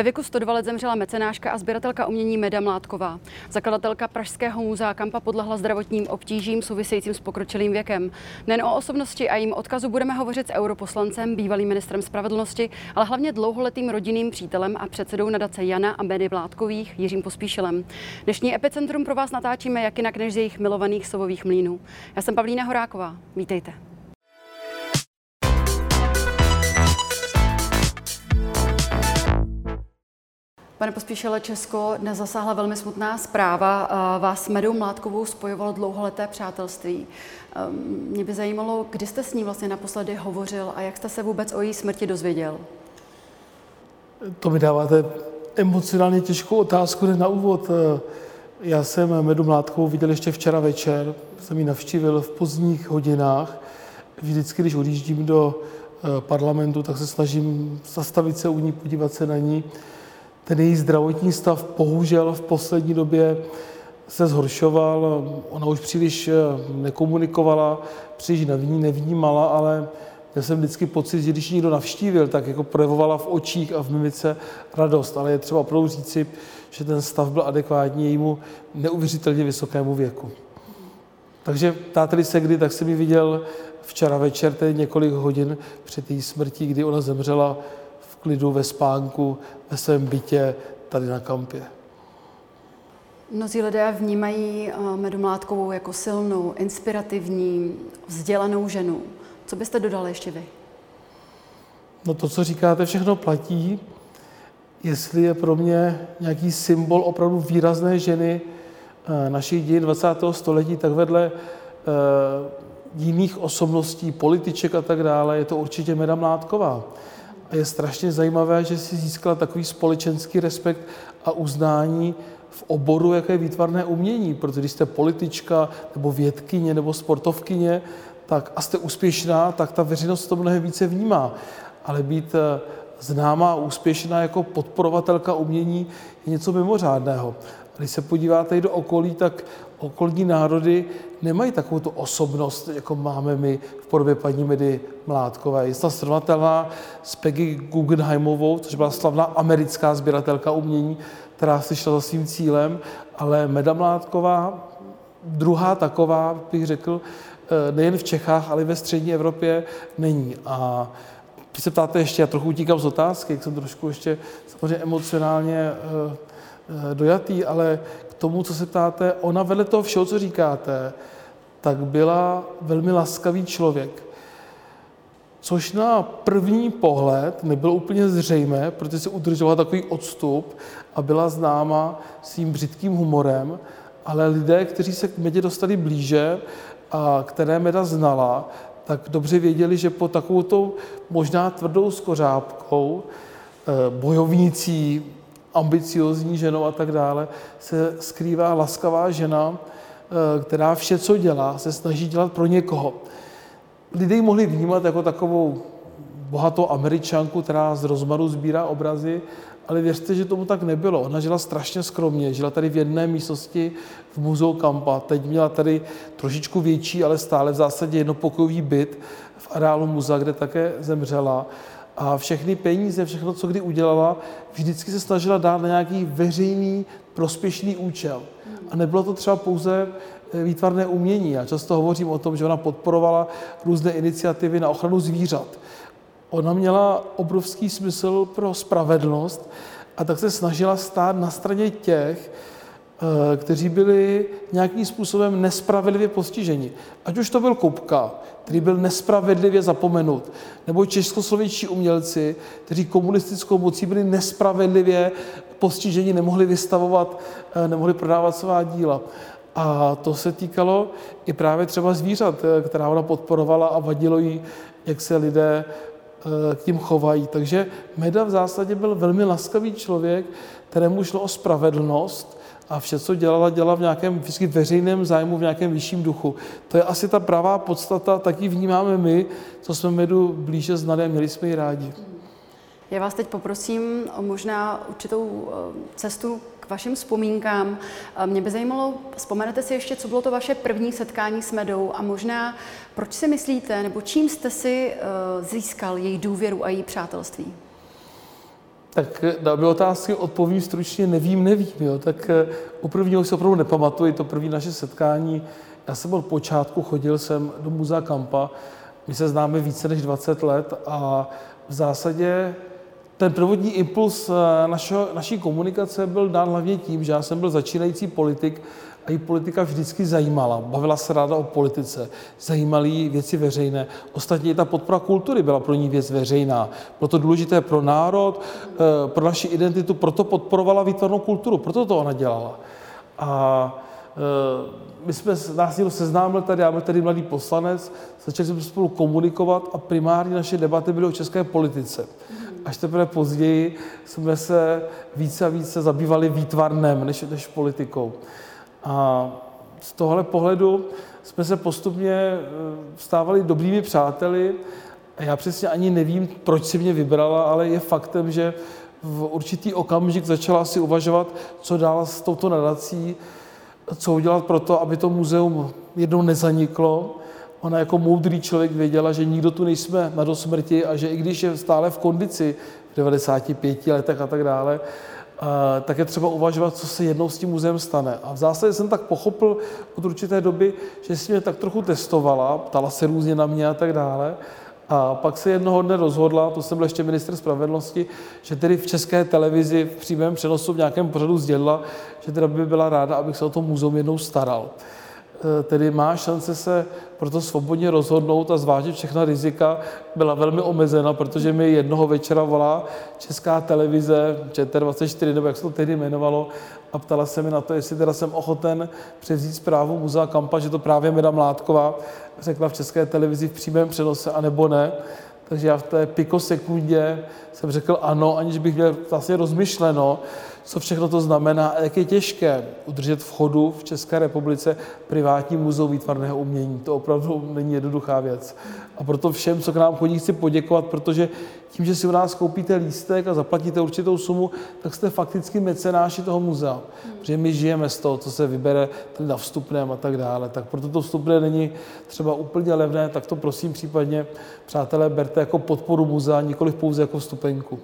Ve věku 102 let zemřela mecenáška a sběratelka umění Meda Mládková. Zakladatelka Pražského muzea Kampa podlehla zdravotním obtížím souvisejícím s pokročilým věkem. Nejen o osobnosti a jejím odkazu budeme hovořit s europoslancem, bývalým ministrem spravedlnosti, ale hlavně dlouholetým rodinným přítelem a předsedou nadace Jana a Medy Mládkových Jiřím Pospíšilem. Dnešní Epicentrum pro vás natáčíme jak jinak než z jejich milovaných Sovových mlýnů. Já jsem Pavlína Horáková. Vítejte. Pane Pospíšile, Česko dnes zasáhla velmi smutná zpráva. Vás s Medou Mládkovou spojovalo dlouholeté přátelství. Mě by zajímalo, kdy jste s ní vlastně naposledy hovořil a jak jste se vůbec o její smrti dozvěděl? To mi dáváte emocionálně těžkou otázku na úvod. Já jsem Medu Mládkovou viděl ještě včera večer. Jsem ji navštívil v pozdních hodinách. Vždycky, když odjíždím do parlamentu, tak se snažím zastavit se u ní, podívat se na ní. Ten její zdravotní stav bohužel v poslední době se zhoršoval. Ona už příliš nekomunikovala, příliš nevnímala, ale já jsem vždycky pocit, že když někdo navštívil, tak jako projevovala v očích a v mimice radost. Ale je třeba opravdu říci, že ten stav byl adekvátní jejímu neuvěřitelně vysokému věku. Takže ptáte-li se kdy, tak jsem ji viděl včera večer, tedy několik hodin před její smrtí, kdy ona zemřela v klidu, ve spánku, ve svém bytě, tady na Kampě. Mnozí lidé vnímají Medu Mládkovou jako silnou, inspirativní, vzdělanou ženu. Co byste dodali ještě vy? No to, co říkáte, všechno platí. Jestli je pro mě nějaký symbol opravdu výrazné ženy našich dějin 20. století, tak vedle jiných osobností, političek a tak dále, je to určitě Meda Mládková. A je strašně zajímavé, že si získala takový společenský respekt a uznání v oboru, jaké je výtvarné umění. Protože když jste politička, nebo vědkyně, nebo sportovkyně, tak a jste úspěšná, tak ta veřejnost to mnohem více vnímá. Ale být známá a úspěšná jako podporovatelka umění je něco mimořádného. A když se podíváte i do okolí, tak okolní národy nemají takovou tu osobnost, jako máme my v podobě paní Medy Mládkové. Je to srovnatelná s Peggy Guggenheimovou, což byla slavná americká sběratelka umění, která si šla za svým cílem, ale Meda Mládková, druhá taková, bych řekl, nejen v Čechách, ale i ve střední Evropě není. A když se ptáte ještě, já trochu utíkám z otázky, jak jsem trošku ještě samozřejmě emocionálně dojatý, ale k tomu, co se ptáte, ona vedle toho všeho, co říkáte, tak byla velmi laskavý člověk. Což na první pohled nebylo úplně zřejmé, protože se udržovala takový odstup a byla známa svým břitkým humorem, ale lidé, kteří se k Medě dostali blíže a které Meda znala, tak dobře věděli, že pod takovou možná tvrdou skořápkou, bojovnicí, ambiciozní ženou a tak dále, se skrývá laskavá žena, která vše, co dělá, se snaží dělat pro někoho. Lidé ji mohli vnímat jako takovou bohatou Američanku, která z rozmaru sbírá obrazy, ale věřte, že tomu tak nebylo. Ona žila strašně skromně, žila tady v jedné místnosti v muzeu Kampa. Teď měla tady trošičku větší, ale stále v zásadě jednopokojový byt v areálu muzea, kde také zemřela. A všechny peníze, všechno, co kdy udělala, vždycky se snažila dát na nějaký veřejný, prospěšný účel. A nebylo to třeba pouze výtvarné umění. Já často hovořím o tom, že ona podporovala různé iniciativy na ochranu zvířat. Ona měla obrovský smysl pro spravedlnost a tak se snažila stát na straně těch, kteří byli nějakým způsobem nespravedlivě postiženi. Ať už to byl Kupka, který byl nespravedlivě zapomenut, nebo českoslovenští umělci, kteří komunistickou mocí byli nespravedlivě postiženi, nemohli vystavovat, nemohli prodávat svá díla. A to se týkalo i právě třeba zvířat, která ona podporovala a vadilo jí, jak se lidé k tím chovají. Takže Meda v zásadě byl velmi laskavý člověk, kterému šlo o spravedlnost a vše, co dělala v nějakém vždycky veřejném zájmu, v nějakém vyšším duchu. To je asi ta pravá podstata, tak ji vnímáme my, co jsme Medu blíže znali a měli jsme ji rádi. Já vás teď poprosím o možná určitou cestu k vašim vzpomínkám. Mě by zajímalo, vzpomenete si ještě, co bylo to vaše první setkání s Medou a možná, proč si myslíte, nebo čím jste si získal její důvěru a její přátelství? Tak na mé otázky odpovím stručně, nevím, jo. Tak u prvního si opravdu nepamatuji, to první naše setkání. Já jsem byl v počátku, chodil jsem do muzea Kampa, my se známe více než 20 let a v zásadě ten prvotní impuls naší komunikace byl dán hlavně tím, že já jsem byl začínající politik a ji politika vždycky zajímala. Bavila se ráda o politice, zajímaly věci veřejné. Ostatně i ta podpora kultury byla pro ní věc veřejná. Proto důležité pro národ, pro naši identitu, proto podporovala výtvarnou kulturu, proto to ona dělala. A my jsme nás někdo seznámil tady, já byl tady mladý poslanec, začali jsme spolu komunikovat a primární naše debaty byly o české politice. Až teprve později jsme se více a více zabývali výtvarnem než politikou. A z tohohle pohledu jsme se postupně stávali dobrými přáteli. Já přesně ani nevím, proč si mě vybrala, ale je faktem, že v určitý okamžik začala si uvažovat, co dál s touto nadací, co udělat pro to, aby to muzeum jednou nezaniklo. Ona jako moudrý člověk věděla, že nikdo tu nejsme na dosmrti a že i když je stále v kondici v 95 letech a tak dále, tak je třeba uvažovat, co se jednou s tím muzeem stane. A v zásadě jsem tak pochopil od určité doby, že si mě tak trochu testovala, ptala se různě na mě a tak dále. A pak se jednoho dne rozhodla, to jsem byl ještě ministr spravedlnosti, že tedy v České televizi v přímém přenosu v nějakém pořadu sdělila, že teda by byla ráda, abych se o tom muzeum jednou staral. Tedy má šance se proto svobodně rozhodnout a zvážit všechna rizika byla velmi omezena, protože mi jednoho večera volá Česká televize, ČT24, nebo jak se to tehdy jmenovalo, a ptala se mi na to, jestli teda jsem ochoten převzít zprávu muzea Kampa, že to právě Meda Mládková řekla v České televizi v přímém přenose, anebo ne. Takže já v té pikosekundě jsem řekl ano, aniž bych měl vlastně rozmyšleno, co všechno to znamená a jak je těžké udržet v chodu v České republice privátní muzeum výtvarného umění. To opravdu není jednoduchá věc. A proto všem, co k nám chodí, chci poděkovat, protože tím, že si u nás koupíte lístek a zaplatíte určitou sumu, tak jste fakticky mecenáši toho muzea. Protože my žijeme z toho, co se vybere tady na vstupném a tak dále. Tak proto to vstupné není třeba úplně levné, tak to prosím případně, přátelé, berte jako podporu muzea, nikoliv pouze jako vstupenku.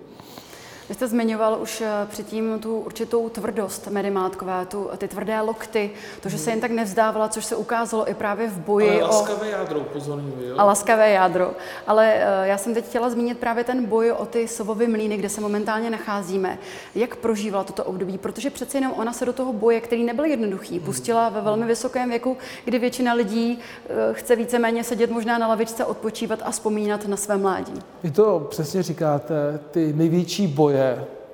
Vy jste zmiňoval už předtím tu určitou tvrdost Medy Mládkové, ty tvrdé lokty, to, že se jen tak nevzdávala, což se ukázalo i právě v boji. Ale laskavé jádro, upozorňuji. A laskavé jádro. Ale já jsem teď chtěla zmínit právě ten boj o ty Sovovy mlýny, kde se momentálně nacházíme. Jak prožívala toto období? Protože přeci jenom ona se do toho boje, který nebyl jednoduchý, pustila ve velmi vysokém věku, kdy většina lidí chce víceméně sedět možná na lavičce, odpočívat a vzpomínat na své mládí. Vy to přesně říkáte, ty největší boje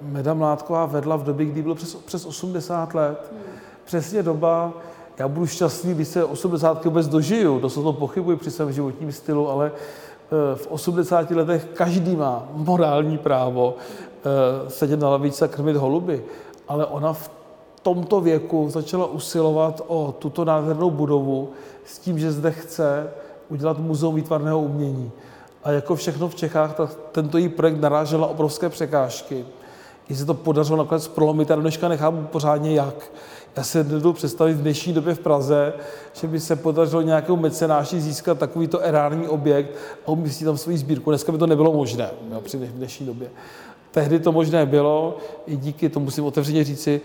Meda Mládková vedla v době, kdy bylo přes 80 let. Přesně doba, já budu šťastný, když se 80 vůbec dožiju, dost o tom pochybuji při svém životním stylu, ale v 80 letech každý má morální právo sedět na lavičce a krmit holuby. Ale ona v tomto věku začala usilovat o tuto nádhernou budovu s tím, že zde chce udělat muzeum výtvarného umění. A jako všechno v Čechách, tento její projekt narážel na obrovské překážky. Jí se to podařilo nakonec prolomit, a dneška nechápu pořádně jak. Já se nedovedu představit v dnešní době v Praze, že by se podařilo nějakou mecenáši získat takovýto erární objekt a umístit tam svoji sbírku. Dneska by to nebylo možné, v dnešní době. Tehdy to možné bylo, i díky, to musím otevřeně říci,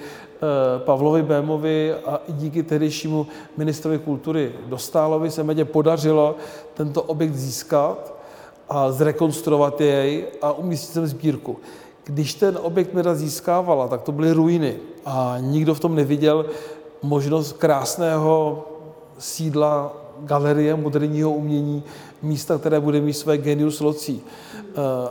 Pavlovi Bémovi a i díky tehdejšímu ministrovi kultury Dostálovi se Medě podařilo tento objekt získat a zrekonstruovat jej a umístit sem sbírku. Když ten objekt Meda získávala, tak to byly ruiny a nikdo v tom neviděl možnost krásného sídla galerie moderního umění, místa, které bude mít své genius loci.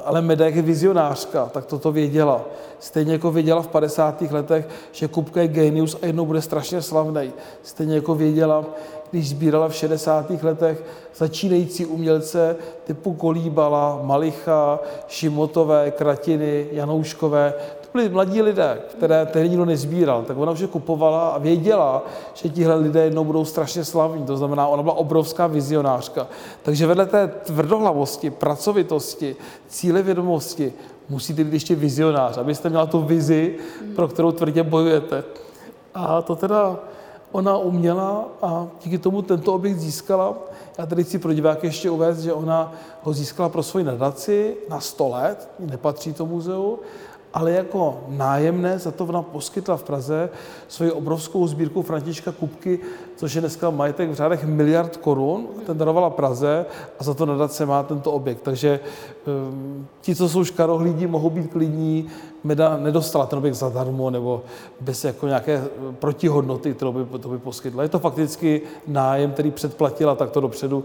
Ale Meda, jak je vizionářka, tak toto věděla. Stejně jako věděla v 50. letech, že Kupka je genius a jednou bude strašně slavnej. Stejně jako věděla, když sbírala v 60. letech začínající umělce typu Kolíbala, Malícha, Šimotové, Kratiny, Janouškové. To byli mladí lidé, které tehdy nikdo nezbíral. Tak ona už je kupovala a věděla, že tihle lidé jednou budou strašně slavní. To znamená, ona byla obrovská vizionářka. Takže vedle té tvrdohlavosti, pracovitosti, cílevědomosti musíte být ještě vizionář, abyste měla tu vizi, pro kterou tvrdě bojujete. A to teda ona uměla a díky tomu tento objekt získala. Já tady chci pro diváky ještě uvést, že ona ho získala pro svoji nadaci na 100 let, nepatří to muzeu, ale jako nájemné za to ona poskytla v Praze svoji obrovskou sbírku Františka Kupky, což je dneska majetek v řádech miliard korun, ten darovala Praze a za to nadace má tento objekt. Takže ti, co jsou škarohlídi, mohou být klidní. Meda nedostala ten objekt zadarmo nebo bez jako nějaké protihodnoty, kterou by to by poskytla. Je to fakticky nájem, který předplatila takto dopředu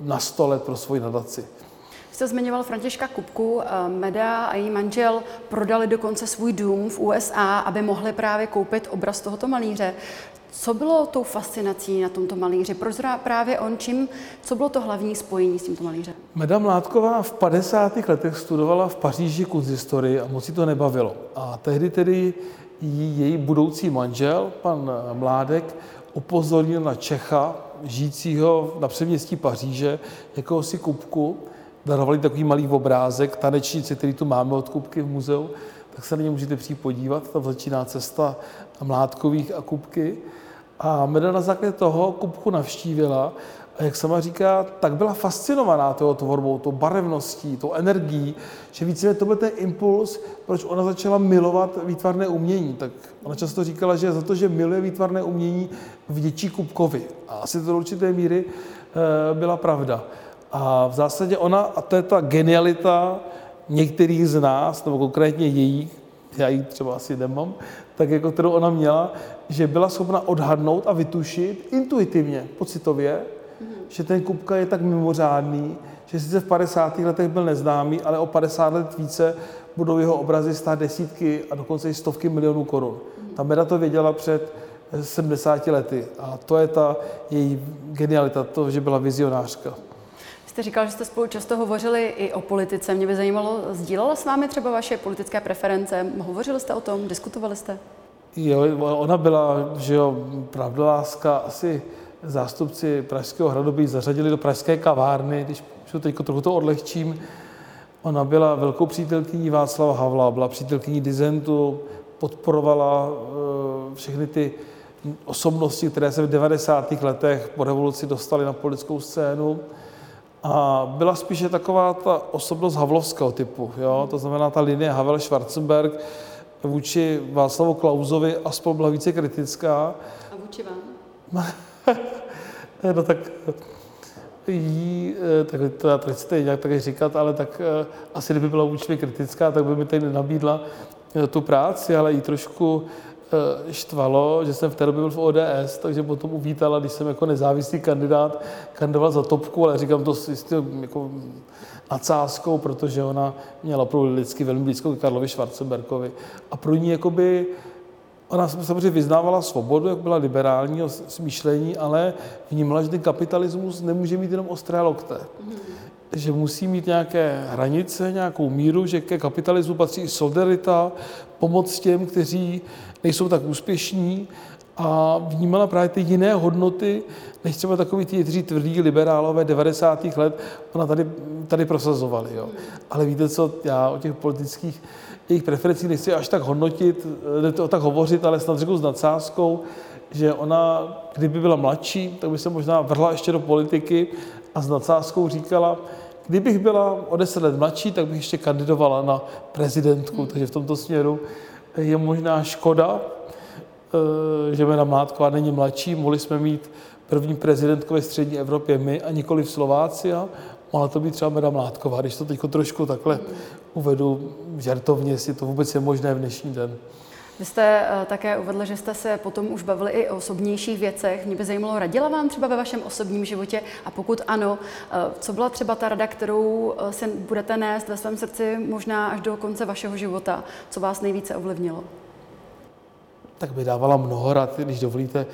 na 100 let pro svoji nadaci. Jste zmiňoval Františka Kupku, Meda a její manžel prodali dokonce svůj dům v USA, aby mohli právě koupit obraz tohoto malíře. Co bylo tou fascinací na tomto malíři? Proč právě on? Co bylo to hlavní spojení s tímto malířem? Meda Mládková v 50. letech studovala v Paříži kunsthistorii a moc jí to nebavilo. A tehdy tedy její budoucí manžel, pan Mládek, upozornil na Čecha, žijícího na předměstí Paříže, jakéhosi Kupku. Darovali takový malý obrázek, tanečnici, který tu máme od Kupky v muzeu, tak se na ně můžete přijít podívat. Tam začíná cesta Mládkových a Kupky. A Meda na základě toho Kupku navštívila a jak sama říká, tak byla fascinovaná tou tvorbou, tou barevností, tou energií, že víceméně to byl ten impuls, proč ona začala milovat výtvarné umění. Tak ona často říkala, že za to, že miluje výtvarné umění, vděčí Kupkovi. A asi to do určité míry byla pravda. A v zásadě ona, a to je ta genialita některých z nás, nebo konkrétně její, já ji třeba asi nemám, tak jako kterou ona měla, že byla schopna odhadnout a vytušit intuitivně, pocitově, že ten Kupka je tak mimořádný, že sice v 50. letech byl neznámý, ale o 50 let více budou jeho obrazy stát desítky a dokonce i stovky milionů korun. Ta Meda to věděla před 70 lety a to je ta její genialita, to, že byla vizionářka. Jste říkal, že jste spolu často hovořili i o politice. Mě by zajímalo, sdílela s vámi třeba vaše politické preference? Hovořili jste o tom? Diskutovali jste? Jo, ona byla, že jo, pravdoláska. Asi zástupci Pražského hradu by ji zařadili do Pražské kavárny, když teď trochu to odlehčím. Ona byla velkou přítelkyní Václava Havla, byla přítelkyní disentu, podporovala všechny ty osobnosti, které se v 90. letech po revoluci dostaly na politickou scénu. A byla spíše taková ta osobnost havlovského typu, jo? To znamená ta linie Havel-Schwarzenberg vůči Václavu Klausovi aspoň byla více kritická. A vůči vám? No tak jí, tak chcete nějak taky říkat, ale tak asi kdyby byla vůči mě kritická, tak by mi tady nenabídla tu práci, ale jí trošku štvalo, že jsem v té době byl v ODS, takže potom uvítala, když jsem jako nezávislý kandidát kandidoval za Topku, ale říkám to jistě jako nadsázkou, protože ona měla pro lidsky velmi blízko k Karlovi Schwarzenbergovi. A pro ní jakoby, ona samozřejmě vyznávala svobodu, jak byla liberálního smýšlení, ale vnímala, že ten kapitalismus nemůže mít jenom ostré lokte. Že musí mít nějaké hranice, nějakou míru, že ke kapitalismu patří i solidarita, pomoc těm, kteří nejsou tak úspěšní a vnímala právě ty jiné hodnoty, než třeba takový ty někteří tvrdí liberálové 90. let, ona tady prosazovali. Jo. Ale víte co, já o těch politických jejich preferencích nechci až tak hodnotit, tak hovořit, ale snad řeknu s nadsázkou, že ona, kdyby byla mladší, tak by se možná vrhla ještě do politiky a s nadsázkou říkala, kdybych byla o 10 let mladší, tak bych ještě kandidovala na prezidentku. Takže v tomto směru je možná škoda, že Meda Mládková není mladší. Mohli jsme mít první prezidentku ve střední Evropě my a nikoli v Slováci. A mohla to být třeba Meda Mládková, když to teď trošku takhle uvedu žertovně, jestli to vůbec je možné v dnešní den. Vy jste také uvedl, že jste se potom už bavili i o osobnějších věcech. Mě by zajímalo, radila vám třeba ve vašem osobním životě a pokud ano, co byla třeba ta rada, kterou se budete nést ve svém srdci možná až do konce vašeho života, co vás nejvíce ovlivnilo? Tak by dávala mnoho rad, když dovolíte,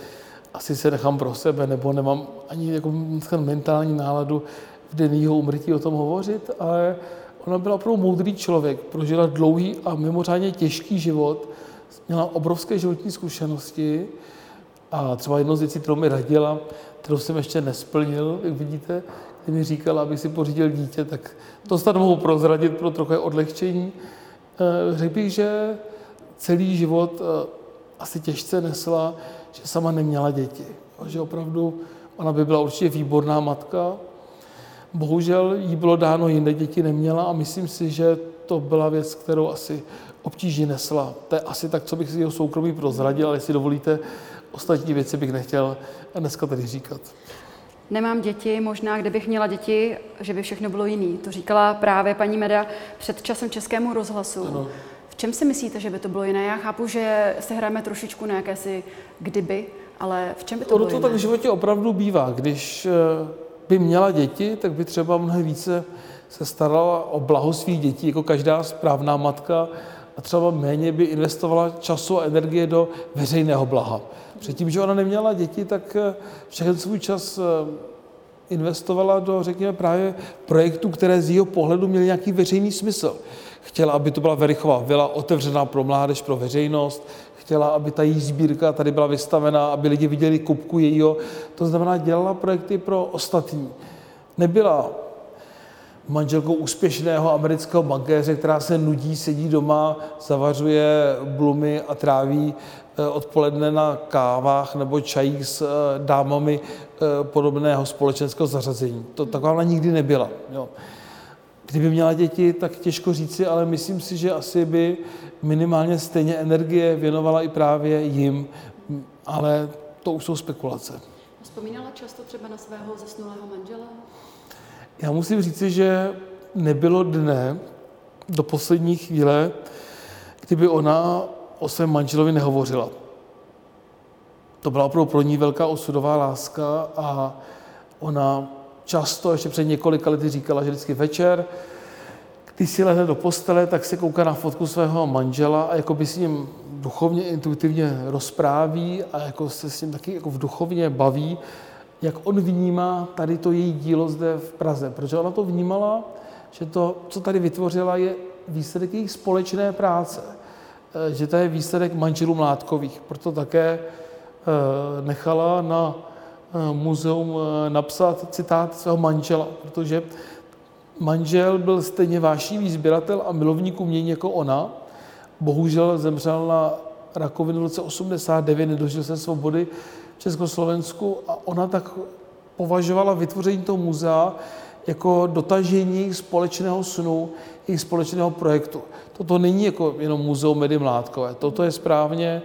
asi se nechám pro sebe, nebo nemám ani jako mentální náladu v den jejího úmrtí o tom hovořit, ale ona byla opravdu moudrý člověk, prožila dlouhý a mimořádně těžký život, měla obrovské životní zkušenosti a třeba jednou z věcí, kterou mi radila, kterou jsem ještě nesplnil, jak vidíte, kdy mi říkala, abych si pořídil dítě, tak to snad mohu prozradit pro trochu odlehčení. Řekl bych, že celý život asi těžce nesla, že sama neměla děti. Že opravdu ona by byla určitě výborná matka. Bohužel jí bylo dáno, jiné děti neměla a myslím si, že to byla věc, kterou asi obtížně nesla. To je asi tak, co bych si jeho soukromí prozradil, ale jestli dovolíte, ostatní věci bych nechtěl dneska tady říkat. Nemám děti, možná kdybych měla děti, že by všechno bylo jiný. To říkala právě paní Meda před časem Českému rozhlasu. Ano. V čem si myslíte, že by to bylo jiné? Já chápu, že se hrajeme trošičku na jakési kdyby, ale v čem by to bylo jiné? To tak v životě opravdu bývá. Když by měla děti, tak by třeba mnohem více se starala o blaho svých dětí, jako každá správná matka, a třeba méně by investovala času a energie do veřejného blaha. Předtím, že ona neměla děti, tak všechen svůj čas investovala do, řekněme, právě projektů, které z jeho pohledu měly nějaký veřejný smysl. Chtěla, aby to byla Verichova vila otevřená pro mládež, pro veřejnost. Chtěla, aby ta její sbírka tady byla vystavená, aby lidi viděli Kupku jejího. To znamená, dělala projekty pro ostatní. Nebyla manželkou úspěšného amerického bankéře, která se nudí, sedí doma, zavařuje blumy a tráví odpoledne na kávách nebo čajích s dámami podobného společenského zařazení. To taková nikdy nebyla. Jo. Kdyby měla děti, tak těžko říci, ale myslím si, že asi by minimálně stejně energie věnovala i právě jim, ale to už jsou spekulace. Vzpomínala často třeba na svého zesnulého manžela? Já musím říci, že nebylo dne do poslední chvíle, kdyby ona o svém manželovi nehovořila. To byla opravdu pro ní velká osudová láska a ona často, ještě před několika lety říkala, že vždycky večer, když si lehne do postele, tak se kouká na fotku svého manžela a jako by s ním duchovně, intuitivně rozpráví a jako se s ním taky jako v duchovně baví, jak on vnímá tady to její dílo zde v Praze. Protože ona to vnímala, že to, co tady vytvořila, je výsledek jejich společné práce. Že to je výsledek manželů Mládkových. Proto také nechala na muzeum napsat citát svého manžela, protože manžel byl stejně vášnivý sběratel a milovník umění jako ona. Bohužel zemřel na rakovinu v roce 1989, nedožil se svobody v Československu a ona tak považovala vytvoření toho muzea jako dotažení jejich společného snu, jejich společného projektu. Toto není jako jenom muzeum Medy Mládkové, toto je správně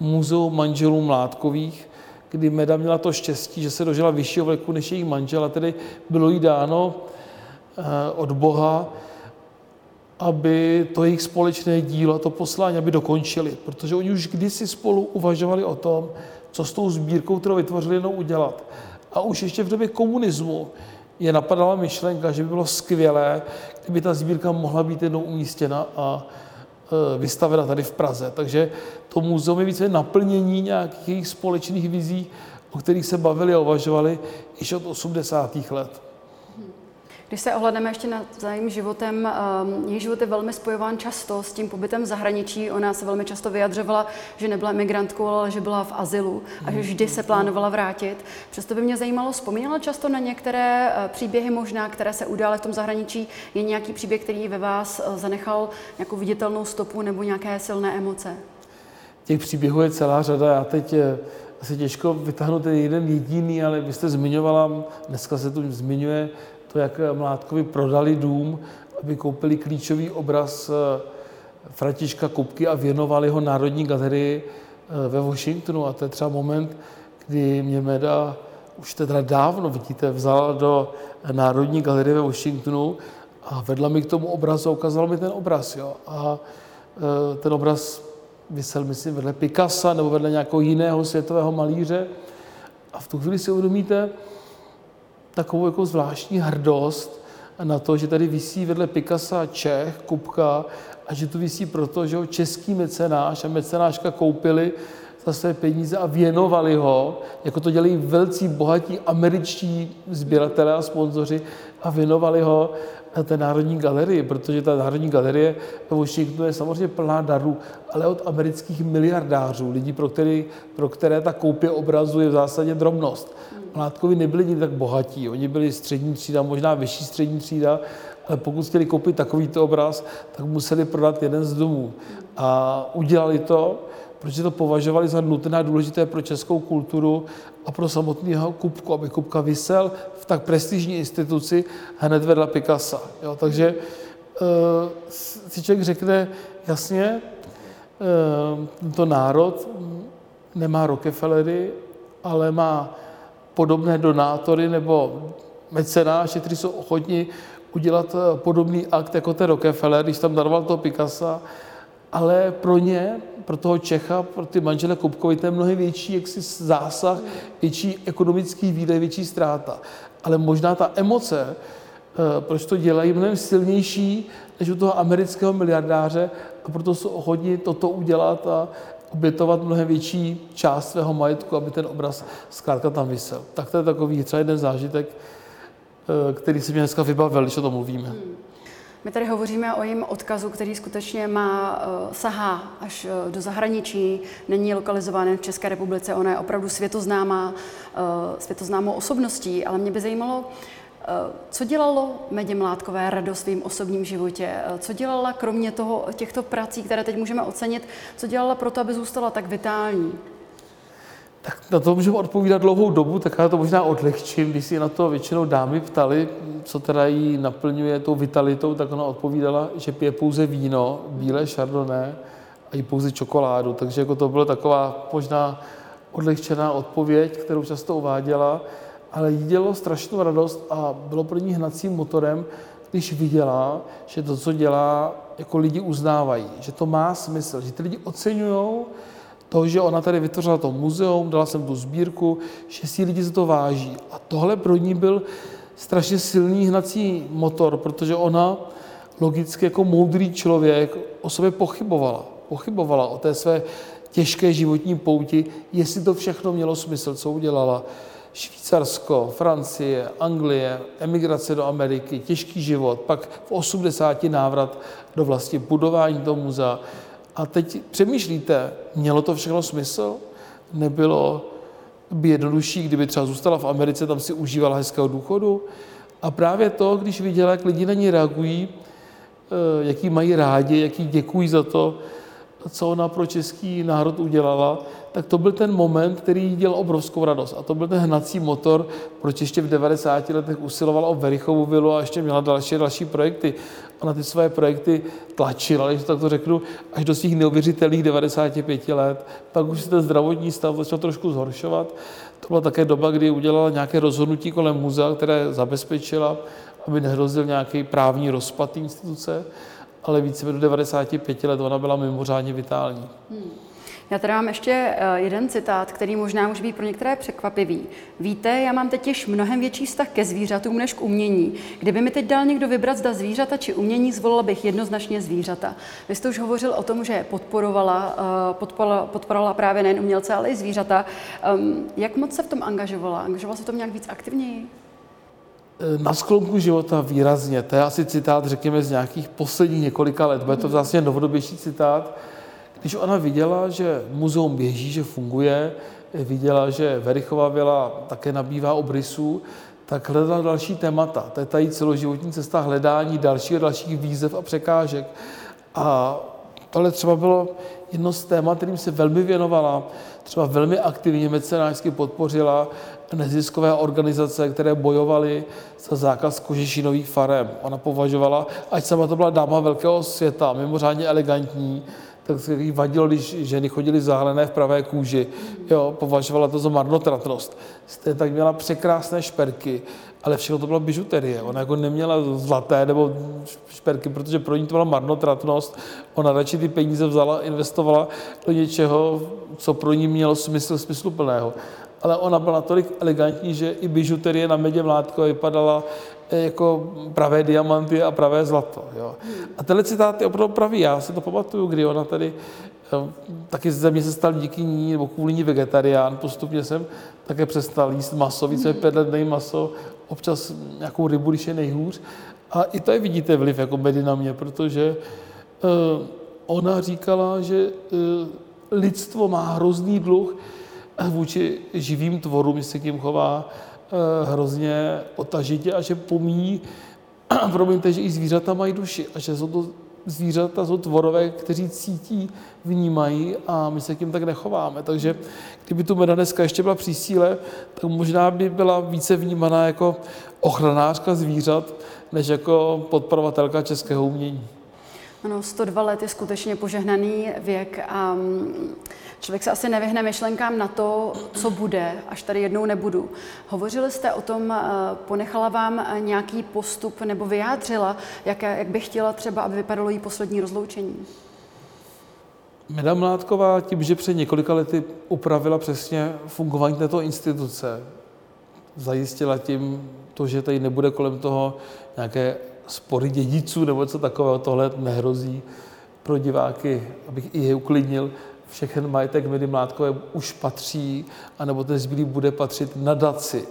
muzeum manželů Mládkových, kdy Meda měla to štěstí, že se dožila vyššího věku než jejich manžel, a tedy bylo jí dáno od Boha, aby to jejich společné dílo a to poslání, aby dokončili. Protože oni už kdysi spolu uvažovali o tom, co s tou sbírkou, kterou vytvořili, jenom udělat. A už ještě v době komunismu je napadala myšlenka, že by bylo skvělé, kdyby ta sbírka mohla být jednou umístěna a vystavena tady v Praze. Takže to muzeum je více naplnění nějakých jejich společných vizí, o kterých se bavili a uvažovali již od 80. let. Když se ohledneme ještě nad jejím životem, její život je velmi spojován často s tím pobytem v zahraničí. Ona se velmi často vyjadřovala, že nebyla migrantkou, ale že byla v azylu a že vždy se plánovala vrátit. Přesto by mě zajímalo, vzpomínala často na některé příběhy možná, které se udály v tom zahraničí. Je nějaký příběh, který ve vás zanechal nějakou viditelnou stopu nebo nějaké silné emoce? Těch příběhů je celá řada. Já teď asi těžko vytáhnu ten jeden jediný, ale vy jste zmiňovala, dneska se tu zmiňuje, to, jak Mládkovi prodali dům, aby koupili klíčový obraz Františka Kupky a věnovali ho Národní galerii ve Washingtonu. A to je třeba moment, kdy mě Meda už teda dávno, vidíte, vzala do Národní galerie ve Washingtonu a vedla mi k tomu obrazu a ukázala mi ten obraz. Jo. A ten obraz visel, myslím, vedle Picassa nebo vedle nějakého jiného světového malíře. A v tu chvíli si uvědomíte takovou jako zvláštní hrdost na to, že tady visí vedle Picassa Čech, Kupka, a že tu visí proto, že ho český mecenáš a mecenáška koupili za své peníze a věnovali ho, jako to dělají velcí, bohatí američtí sběratelé a sponzoři, a věnovali ho té Národní galerii, protože ta Národní galerie ve Washingtonu je samozřejmě plná darů, ale od amerických miliardářů, lidí, pro které ta koupě obrazu je v zásadě drobnost. Mládkovi nebyli nikdy tak bohatí, oni byli střední třída, možná vyšší střední třída, ale pokud chtěli koupit takovýto obraz, tak museli prodat jeden z domů. A udělali to, protože to považovali za nutné a důležité pro českou kulturu a pro samotného Kupku, aby Kupka visel v tak prestižní instituci hned vedla Picassa. Jo, takže si člověk řekne, jasně, tento národ nemá Rockefellery, ale má podobné donátory nebo mecenáši, kteří jsou ochotní udělat podobný akt jako ten Rockefeller, když tam daroval toho Picassa, ale pro ně, pro toho Čecha, pro ty manžele Kupkovi, to je mnohem větší jaksi zásah, větší ekonomický výdaj, větší ztráta. Ale možná ta emoce, proč to dělají, mnohem silnější než u toho amerického miliardáře, a proto jsou ochotní toto udělat a obětovat mnohem větší část svého majetku, aby ten obraz zkrátka tam visel. Tak to je takový třeba jeden zážitek, který se mě dneska vybavil, když o tom mluvíme. My tady hovoříme o jejím odkazu, který skutečně má sahá až do zahraničí, není lokalizovaný v České republice, ona je opravdu světoznámou osobností, ale mě by zajímalo, co dělalo Medě Mládkové radost v svým osobním životě? Co dělala kromě toho, těchto prací, které teď můžeme ocenit, co dělala pro to, aby zůstala tak vitální? Tak na to můžeme odpovídat dlouhou dobu, tak já to možná odlehčím. Když si na to většinou dámy ptali, co teda jí naplňuje tou vitalitou, tak ona odpovídala, že pije pouze víno, bílé chardonnay a jí pouze čokoládu. Takže jako to byla taková možná odlehčená odpověď, kterou často uváděla. Ale jí dělalo strašnou radost a bylo pro ní hnacím motorem, když viděla, že to, co dělá, jako lidi uznávají, že to má smysl, že ty lidi oceňují to, že ona tady vytvořila to muzeum, dala sem tu sbírku, že si lidi za to váží. A tohle pro ní byl strašně silný hnací motor, protože ona logicky jako moudrý člověk o sobě pochybovala. Pochybovala o té své těžké životní pouti, jestli to všechno mělo smysl, co udělala. Švýcarsko, Francie, Anglie, emigrace do Ameriky, těžký život, pak v 80 návrat do vlasti, budování toho muzea. A teď přemýšlíte, mělo to všechno smysl? Nebylo by jednodušší, kdyby třeba zůstala v Americe, tam si užívala hezkého důchodu? A právě to, když viděla, jak lidi na ní reagují, jaký mají rádi, jaký děkují za to, co ona pro český národ udělala, tak to byl ten moment, který dělal obrovskou radost. A to byl ten hnací motor, proč ještě v 90 letech usilovala o Verichovu vilu a ještě měla další projekty. Ona ty své projekty tlačila, když tak to řeknu, až do svých neuvěřitelných 95 let. Pak už se ten zdravotní stav začal trošku zhoršovat. To byla také doba, kdy udělala nějaké rozhodnutí kolem muzea, které zabezpečila, aby nehrozil nějaký právní rozpad instituce. Ale více do 95 let ona byla mimořádně vitální. Já tady mám ještě jeden citát, který možná může být pro některé překvapivý. Víte, já mám teď již mnohem větší vztah ke zvířatům než k umění. Kdyby mi teď dal někdo vybrat, zda zvířata či umění, zvolila bych jednoznačně zvířata. Vy jste už hovořil o tom, že podporovala právě nejen umělce, ale i zvířata. Jak moc se v tom angažovala? Angažovala se v tom nějak víc aktivněji? Na sklonku života výrazně. To je asi citát, řekněme, z nějakých posledních několika let. Bude to vlastně novodobější citát. Když ona viděla, že muzeum běží, že funguje, viděla, že Verichova vila také nabývá obrysů, tak hledala další témata. To je ta její celoživotní cesta hledání dalších a dalších výzev a překážek. A tohle třeba bylo jedno z témat, kterým se velmi věnovala, třeba velmi aktivně mecenářsky podpořila neziskové organizace, které bojovaly za zákaz kožešinových farem. Ona považovala, ať sama to byla dáma velkého světa, mimořádně elegantní, tak se jí vadilo, když ženy chodily zahalené v pravé kůži. Jo, považovala to za marnotratnost. Stejně tak měla překrásné šperky, ale všechno to byla bižuterie. Ona jako neměla zlaté nebo šperky, protože pro ní to byla marnotratnost. Ona radši ty peníze vzala, investovala do něčeho, co pro ní mělo smysluplného. Ale ona byla natolik elegantní, že i bižuterie na Medě Mládkové vypadala jako pravé diamanty a pravé zlato. Jo. A tenhle citát je opravdu pravý. Já si to pamatuju, kdy ona tady taky ze mě se stal díky ní nebo kvůli ní vegetarián. Postupně jsem také přestal jíst maso, více než 5 let nejím maso, občas nějakou rybu, když je nejhůř. A i to je, vidíte, vliv jako Medy na mě, protože ona říkala, že lidstvo má hrozný dluh vůči živým tvorům, se k nim chová hrozně otažitě a že pomíjí, promiňte, že i zvířata mají duši a že jsou to zvířata, jsou tvorové, kteří cítí, vnímají a my se k nim tak nechováme. Takže kdyby tu Meda dneska ještě byla při síle, tak možná by byla více vnímaná jako ochranářka zvířat, než jako podporovatelka českého umění. Ano, 102 let je skutečně požehnaný věk a člověk se asi nevyhne myšlenkám na to, co bude, až tady jednou nebudu. Hovořili jste o tom, ponechala vám nějaký postup nebo vyjádřila, jak by chtěla třeba, aby vypadalo její poslední rozloučení? Meda Mládková tím, že před několika lety upravila přesně fungování této instituce, zajistila tím to, že tady nebude kolem toho nějaké spory dědiců nebo něco takového, tohle nehrozí pro diváky, abych i je uklidnil. Všechen majetek Medy Mládkové už patří, anebo ten zbylý bude patřit nadaci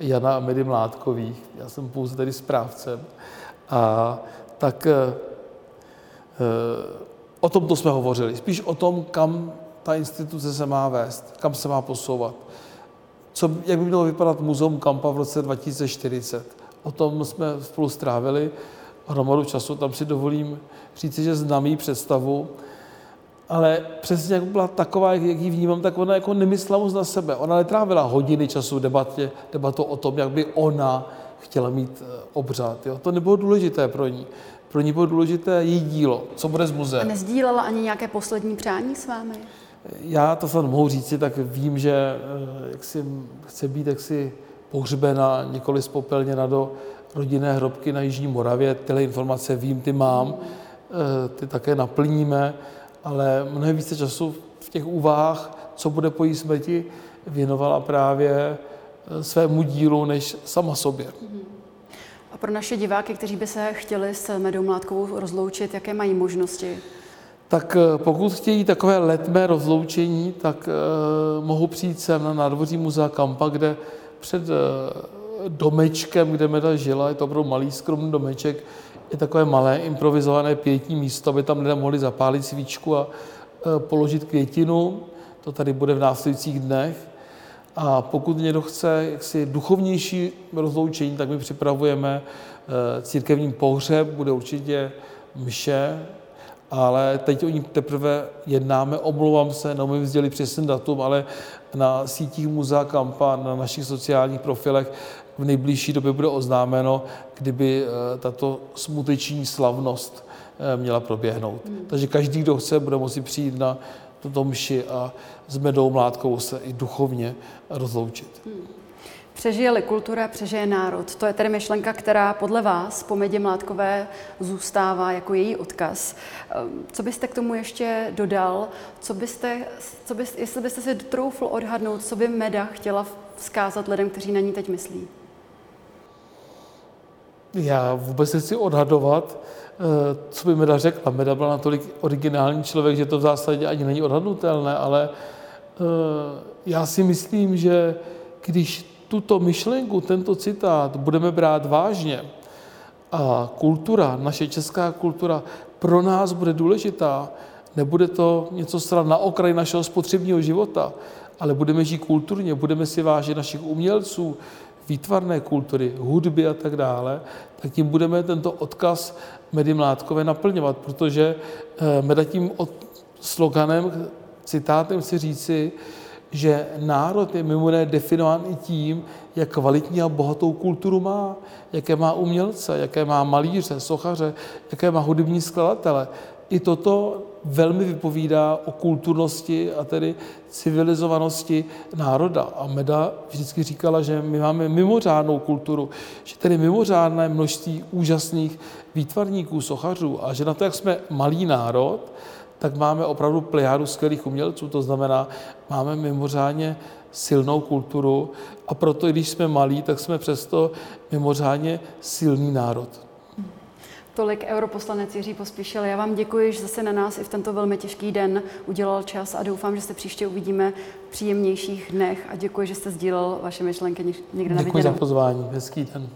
Jana a Medy Mládkových. Já jsem pouze tady správcem. A tak o tomto jsme hovořili. Spíš o tom, kam ta instituce se má vést, kam se má posouvat. Jak by mělo vypadat Muzeum Kampa v roce 2040. O tom jsme spolu strávili hromadu času, tam si dovolím říct, že znám její představu, ale přesně jak byla taková, jak ji vnímám, tak ona jako nemyslela moc na sebe. Ona netrávila hodiny času debatou o tom, jak by ona chtěla mít obřad. Jo? To nebylo důležité pro ní. Pro ní bylo důležité její dílo, co bude z muzea. A nezdílela ani nějaké poslední přání s vámi? Já to snad mohu říci, tak vím, že jaksi chce být jaksi pohřbena, nikoli zpopelněna do rodinné hrobky na Jižní Moravě. Tyhle informace vím, ty mám, ty také naplníme, ale mnohem více času v těch úvahách, co bude po její smrti, věnovala právě svému dílu než sama sobě. A pro naše diváky, kteří by se chtěli s Medou Mládkovou rozloučit, jaké mají možnosti? Tak pokud chtějí takové letmé rozloučení, tak mohu přijít sem na nádvoří muzea Kampa, kde před domečkem, kde Meda žila, je to opravdu malý skromný domeček, je takové malé improvizované pietní místo, aby tam lidé mohli zapálit svíčku a položit květinu. To tady bude v následujících dnech. A pokud někdo chce jaksi duchovnější rozloučení, tak my připravujeme církevní pohřeb, bude určitě mše, ale teď o ní teprve jednáme, omlouvám se, neumím sdělit přesný datum, ale na sítích muzea Kampa, na našich sociálních profilech v nejbližší době bude oznámeno, kdyby tato smuteční slavnost měla proběhnout. Takže každý, kdo chce, bude moci přijít na tuto mši a s Medou Mládkovou se i duchovně rozloučit. Přežije-li kultura, přežije národ. To je tedy myšlenka, která podle vás po Medě Mládkové zůstává jako její odkaz. Co byste k tomu ještě dodal? Jestli byste si troufl odhadnout, co by Meda chtěla vzkázat lidem, kteří na ní teď myslí? Já vůbec nechci odhadovat, co by Meda řekla. Meda byla natolik originální člověk, že to v zásadě ani není odhadnutelné, ale já si myslím, že když tuto myšlenku, tento citát budeme brát vážně a kultura, naše česká kultura pro nás bude důležitá. Nebude to něco zcela na okraji našeho spotřebního života, ale budeme žít kulturně, budeme si vážit našich umělců, výtvarné kultury, hudby a tak dále, tak tím budeme tento odkaz Medy Mládkové naplňovat, protože Meda tím sloganem, citátem chci říci, že národ je mimo jiné definován i tím, jak kvalitní a bohatou kulturu má, jaké má umělce, jaké má malíře, sochaře, jaké má hudební skladatele. I toto velmi vypovídá o kulturnosti a tedy civilizovanosti národa. A Meda vždycky říkala, že my máme mimořádnou kulturu, že tedy mimořádné množství úžasných výtvarníků, sochařů a že na to, jak jsme malý národ, tak máme opravdu plejádu skvělých umělců, to znamená, máme mimořádně silnou kulturu a proto, i když jsme malí, tak jsme přesto mimořádně silný národ. Tolik europoslanec Jiří Pospíšil. Já vám děkuji, že zase na nás i v tento velmi těžký den udělal čas a doufám, že se příště uvidíme v příjemnějších dnech a děkuji, že jste sdílel vaše myšlenky někde na viděnou. Děkuji za pozvání, hezký den.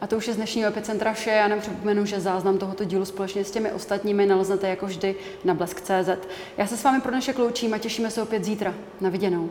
A to už je z dnešního Epicentra vše. Já nám připomenu, že záznam tohoto dílu společně s těmi ostatními naleznete jako vždy na blesk.cz. Já se s vámi pro dnešek loučím a těšíme se opět zítra. Na viděnou.